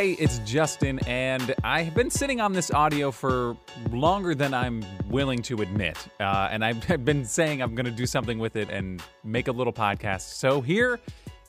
Hey, it's Justin, and I've been sitting on this audio for longer than I'm willing to admit. And I've been saying I'm going to do something with it and make a little podcast. So here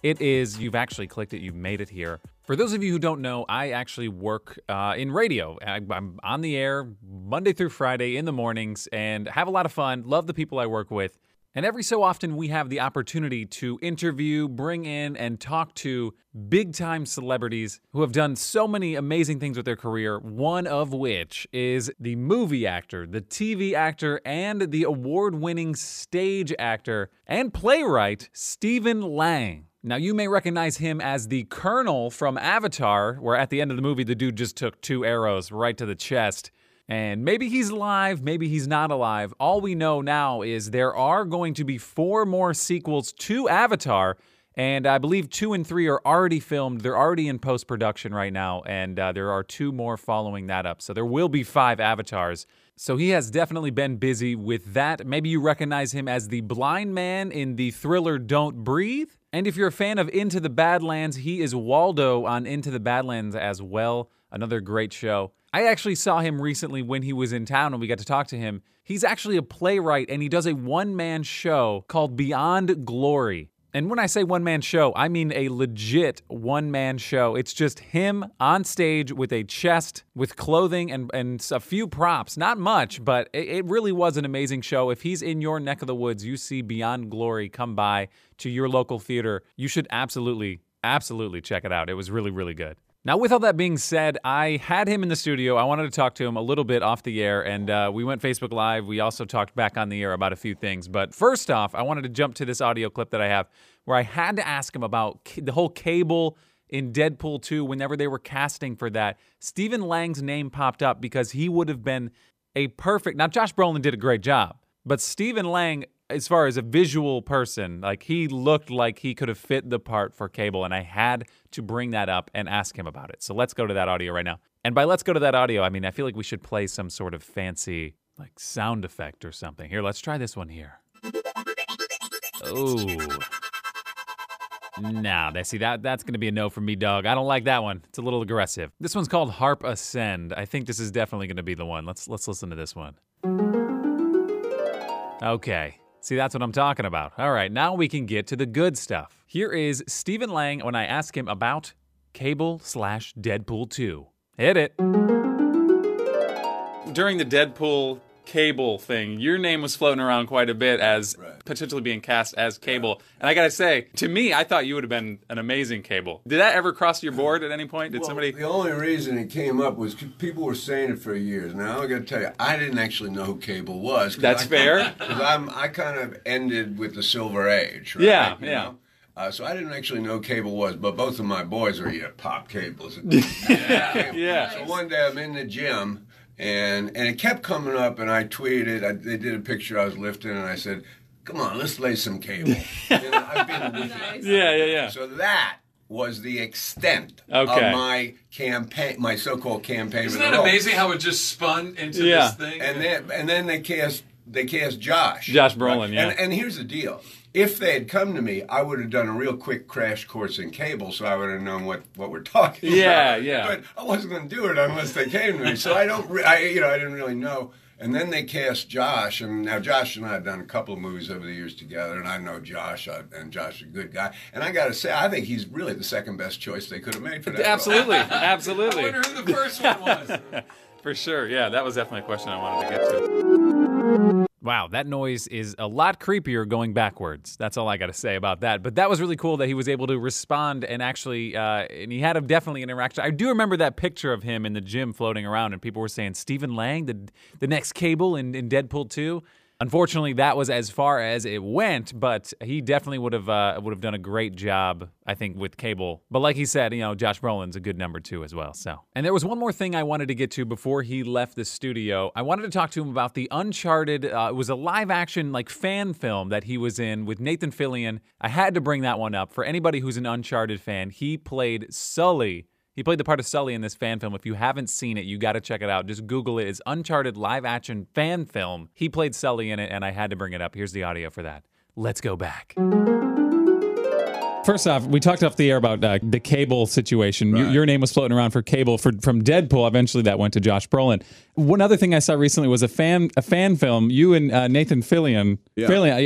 it is. You've actually clicked it. You've made it here. For those of you who don't know, I actually work in radio. I'm on the air Monday through Friday in the mornings and have a lot of fun. Love the people I work with. And every so often, we have the opportunity to interview, bring in, and talk to big-time celebrities who have done so many amazing things with their career, one of which is the movie actor, the TV actor, and the award-winning stage actor and playwright Stephen Lang. Now, you may recognize him as the Colonel from Avatar, where at the end of the movie, the dude just took 2 arrows right to the chest. And maybe he's alive, maybe he's not alive. All we know now is there are going to be 4 more sequels to Avatar, and I believe 2 and 3 are already filmed. They're already in post-production right now, and there are 2 more following that up. So there will be 5 Avatars. So he has definitely been busy with that. Maybe you recognize him as the blind man in the thriller Don't Breathe. And if you're a fan of Into the Badlands, he is Waldo on Into the Badlands as well. Another great show. I actually saw him recently when he was in town and we got to talk to him. He's actually a playwright and he does a one-man show called Beyond Glory. And when I say one-man show, I mean a legit one-man show. It's just him on stage with a chest, with clothing, and a few props. Not much, but it really was an amazing show. If he's in your neck of the woods, you see Beyond Glory come by to your local theater, you should absolutely check it out. It was really, really good. Now, with all that being said, I had him in the studio. I wanted to talk to him a little bit off the air, and we went Facebook Live. We also talked back on the air about a few things. But first off, I wanted to jump to this audio clip that I have where I had to ask him about the whole Cable in Deadpool 2 whenever they were casting for that. Stephen Lang's name popped up because he would have been a perfect... Now, Josh Brolin did a great job, but Stephen Lang, as far as a visual person, like he looked like he could have fit the part for Cable, and I had to bring that up and ask him about it. So let's go to that audio right now. And by let's go to that audio, I mean, I feel like we should play some sort of fancy like sound effect or something. Here, let's try this one here. Oh. Nah, see, that's going to be a no from me, dog. I don't like that one. It's a little aggressive. This one's called Harp Ascend. I think this is definitely going to be the one. Let's listen to this one. Okay. See, that's what I'm talking about. All right, now we can get to the good stuff. Here is Stephen Lang when I ask him about Cable/Deadpool 2. Hit it. During the Deadpool Cable thing, your name was floating around quite a bit as potentially being cast as Cable. Right. And I gotta say, to me, I thought you would have been an amazing Cable. Did that ever cross your board at any point? Did somebody? The only reason it came up was people were saying it for years. Now I gotta tell you, I didn't actually know who Cable was. That's fair. Because I kind of ended with the Silver Age. Right? Yeah, you know? So I didn't actually know Cable was, but both of my boys are pop Cables. Yeah. So one day I'm in the gym. And it kept coming up, and I tweeted. They did a picture I was lifting, and I said, "Come on, let's lay some cable." And I've been with it. Yeah. So that was the extent of my campaign, my so-called campaign. Isn't that amazing how it just spun into this thing? And then they cast Josh Brolin. Yeah. And here's the deal. If they had come to me, I would have done a real quick crash course in Cable, so I would have known what we're talking about. Yeah. But I wasn't going to do it unless they came to me, so I didn't really know. And then they cast Josh, and now Josh and I have done a couple of movies over the years together, and I know Josh, and Josh is a good guy. And I got to say, I think he's really the second best choice they could have made for that. Absolutely. I wonder who the first one was. For sure, yeah, that was definitely a question I wanted to get to. Wow, that noise is a lot creepier going backwards. That's all I got to say about that. But that was really cool that he was able to respond and actually, and he had definitely an interaction. I do remember that picture of him in the gym floating around, and people were saying, Stephen Lang, the next Cable in Deadpool 2. Unfortunately, that was as far as it went, but he definitely would have done a great job, I think, with Cable. But like he said, Josh Brolin's a good number 2 as well. So, and there was one more thing I wanted to get to before he left the studio. I wanted to talk to him about the Uncharted. It was a live-action fan film that he was in with Nathan Fillion. I had to bring that one up for anybody who's an Uncharted fan. He played Sully. He played the part of Sully in this fan film. If you haven't seen it, you got to check it out. Just Google it. It's Uncharted live action fan film. He played Sully in it, and I had to bring it up. Here's the audio for that. Let's go back. First off, we talked off the air about the Cable situation. Right. Your name was floating around for Cable from Deadpool. Eventually, that went to Josh Brolin. One other thing I saw recently was a fan film. You and Nathan Fillion,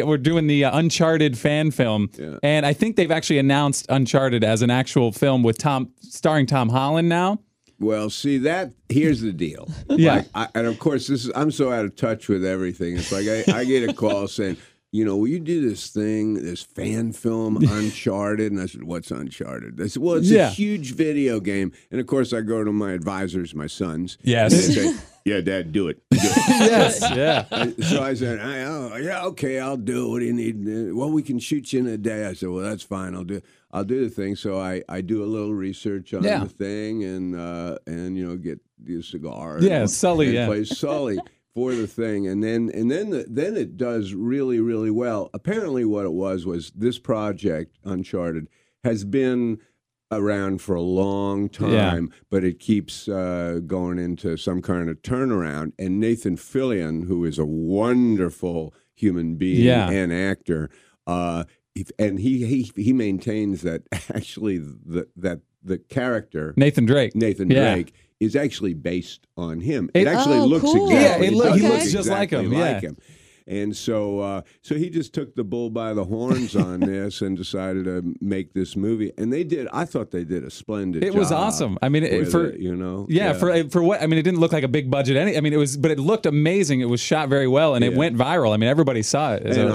were doing the Uncharted fan film, and I think they've actually announced Uncharted as an actual film with starring Tom Holland now. Well, see, here's the deal. Yeah, like, and of course, I'm so out of touch with everything. It's like I get a call saying, you know, will you do this thing, this fan film, Uncharted? And I said, what's Uncharted? They said, well, it's a huge video game. And, of course, I go to my advisors, my sons. Yes. And they say, yeah, Dad, do it. Do it. Yes. Yeah. And so I said, okay, I'll do it. What do you need? Well, we can shoot you in a day. I said, well, that's fine. I'll do the thing. So I do a little research on the thing and you know, get the cigar. Yeah, and, Sully. And play Sully. For the thing, and then it does really, really well. Apparently, what it was this project, Uncharted, has been around for a long time, but it keeps going into some kind of turnaround. And Nathan Fillion, who is a wonderful human being and actor, and he maintains that actually the character Nathan Drake. Is actually based on him. It actually looks cool. Exactly. Yeah, he looks just exactly like him. And so he just took the bull by the horns on this and decided to make this movie. And they did. I thought they did a splendid job. It was awesome. I mean, for what? I mean, it didn't look like a big budget. But it looked amazing. It was shot very well, and it went viral. I mean, everybody saw it. And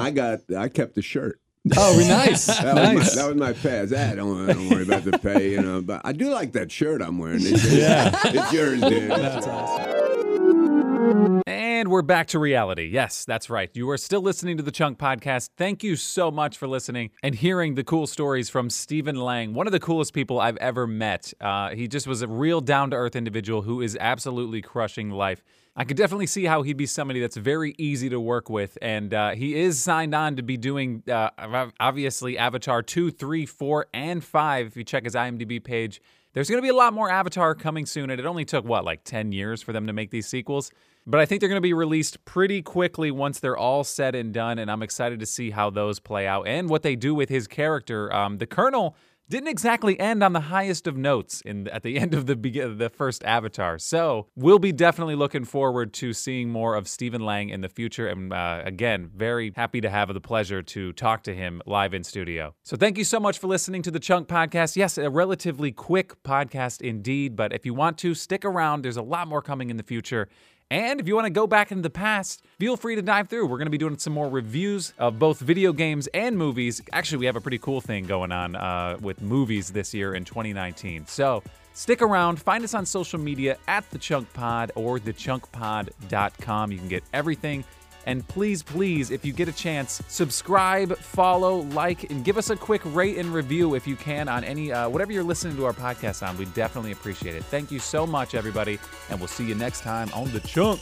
I kept the shirt. Oh, nice! That was my pass. I don't worry about the pay, you know. But I do like that shirt I'm wearing. It's yours, dude. That's awesome. And we're back to reality. Yes, that's right. You are still listening to the Chunk Podcast. Thank you so much for listening and hearing the cool stories from Stephen Lang, one of the coolest people I've ever met. He just was a real down-to-earth individual who is absolutely crushing life. I could definitely see how he'd be somebody that's very easy to work with, and he is signed on to be doing, obviously, Avatar 2, 3, 4, and 5, if you check his IMDb page. There's going to be a lot more Avatar coming soon, and it only took, 10 years for them to make these sequels? But I think they're going to be released pretty quickly once they're all said and done, and I'm excited to see how those play out and what they do with his character. The Colonel didn't exactly end on the highest of notes at the end of the first Avatar. So we'll be definitely looking forward to seeing more of Stephen Lang in the future. And again, very happy to have the pleasure to talk to him live in studio. So thank you so much for listening to the Chunk Podcast. Yes, a relatively quick podcast indeed, but if you want to, stick around. There's a lot more coming in the future. And if you want to go back into the past, feel free to dive through. We're going to be doing some more reviews of both video games and movies. Actually, we have a pretty cool thing going on with movies this year in 2019. So stick around. Find us on social media at The Chunk Pod or thechunkpod.com. You can get everything. And please, please, if you get a chance, subscribe, follow, like, and give us a quick rate and review if you can on any, whatever you're listening to our podcast on. We definitely appreciate it. Thank you so much, everybody, and we'll see you next time on The Chunk.